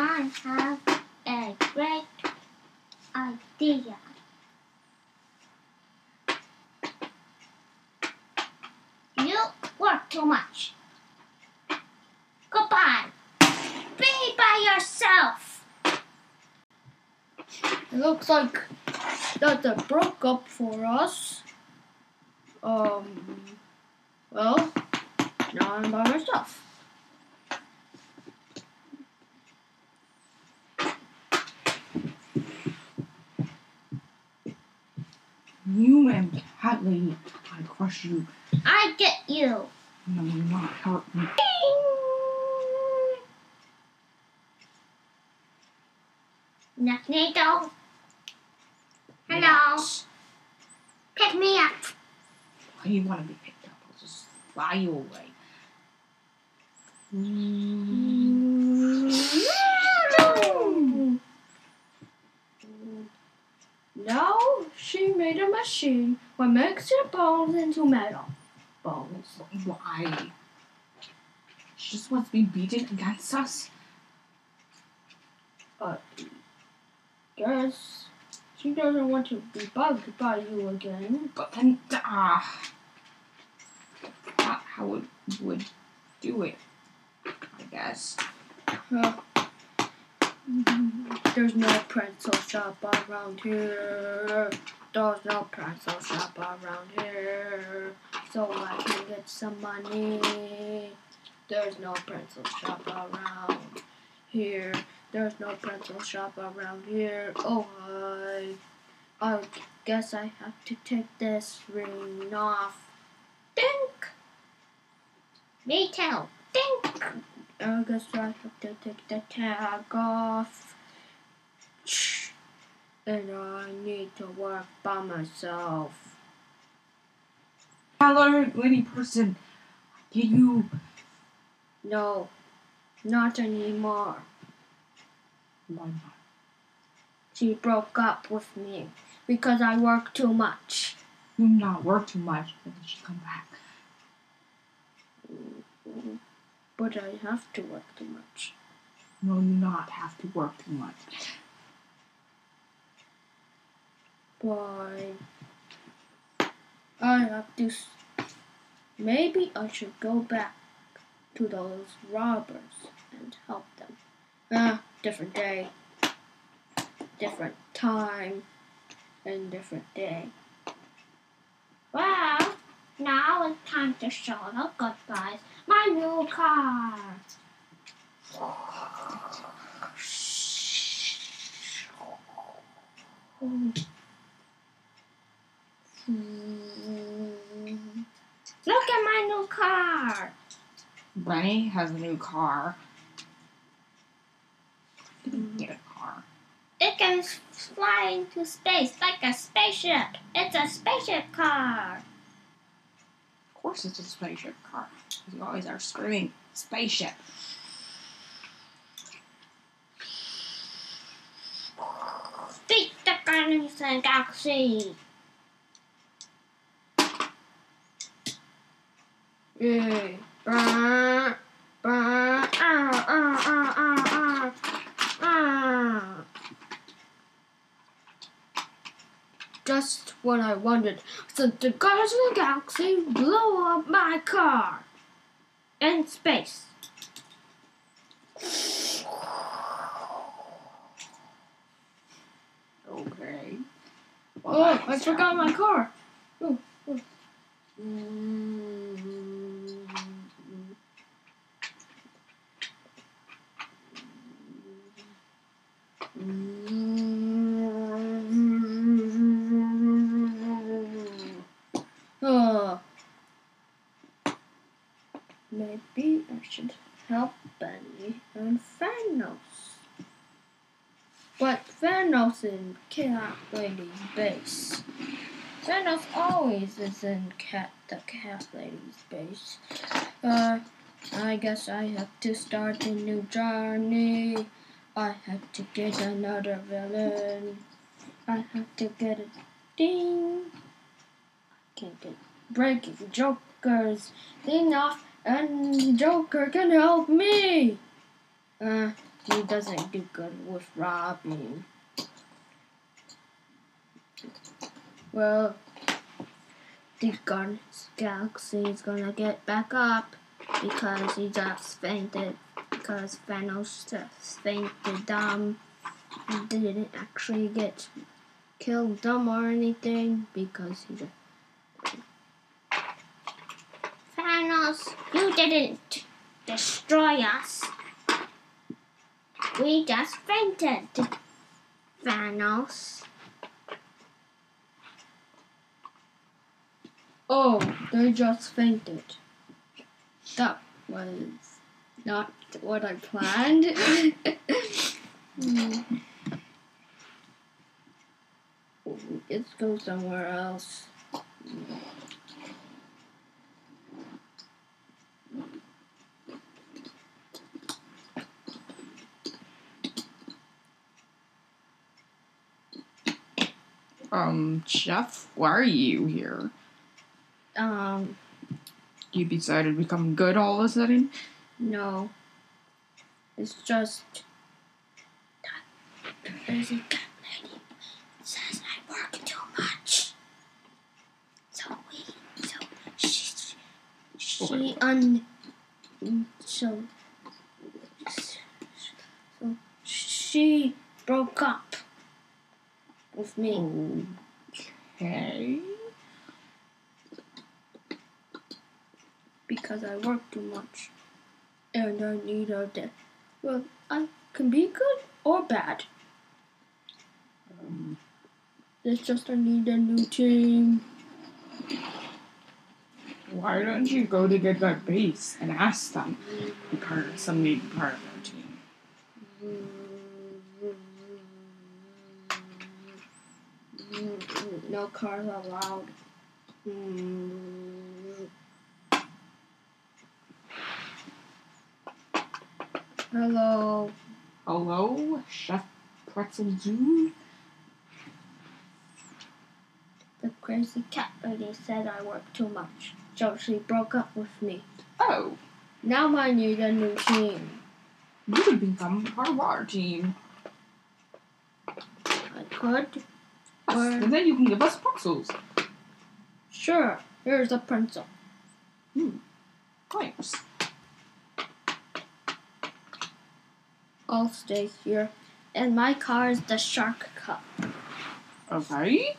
I have a great idea. You work too much. Goodbye. Be by yourself. It looks like that they broke up for us. Well, now I'm by myself. You and Hadley, I crush you. I get you. No, you're not hurt me. Ding! Magneto. Hello. Yes. Pick me up. Why do you want to be picked up? I'll just fly you away. No, she made a machine that makes your bones into metal. Bones? Why? She just wants to be beaten against us? Yes. She doesn't want to be bugged by you again. But then, that's not how it would do it, I guess. There's no pretzel shop around here. There's no pretzel shop around here. So I can get some money. There's no pretzel shop around here. There's no pretzel shop around here. Oh, I guess I have to take this ring off. Dink! Me too. Dink! I guess I have to take the tag off. And I need to work by myself. Hello, lady person. Can you... No. Not anymore. Why not? She broke up with me because I work too much. You not work too much, but then she come back. But I have to work too much. No, you not have to work too much. But I have to. Maybe I should go back to those robbers and help them. Different day, different time, and different day. Well, now it's time to show the good guys my new car. Look at my new car. Bunny has a new car. Get a car. It can fly into space like a spaceship. It's a spaceship car. Of course it's a spaceship car. You always are screaming, spaceship. Beat the Guardians of the Galaxy. Yay. Just what I wanted, since the Guardians of the Galaxy blew up my car in space. Okay. Well, oh, I forgot my car. Oh. Maybe I should help Bunny and Thanos. But Thanos in Cat Lady's base. Thanos always is in the Cat Lady's base. I guess I have to start a new journey. I have to get another villain. I have to get a ding. I can't get breaking Joker's thing off. And Joker can help me! He doesn't do good with robbing. Well, the Guardians Galaxy is gonna get back up because he just fainted. Because Thanos just fainted. He didn't actually get killed dumb or anything because he just. Thanos, you didn't destroy us. We just fainted, Thanos. Oh, they just fainted. That was not what I planned. Let's go somewhere else. Jeff, why are you here? You decided to become good all of a sudden? No. It's just that there's a good lady that says I work too much. So she broke up with me. Okay. Because I work too much, and I need a day. Well, I can be good or bad. It's just I need a new team. Why don't you go to get that base and ask them to be part of some new part of their team? No cars allowed. Hello. Hello, Chef Pretzel Zoom. The crazy cat lady said I work too much, so she broke up with me. Oh. Now I need a new team. You could become part of our team. I could. And then you can give us pretzels. Sure. Here's a pretzel. Thanks. I'll stay here. And my car is the shark cup. Okay.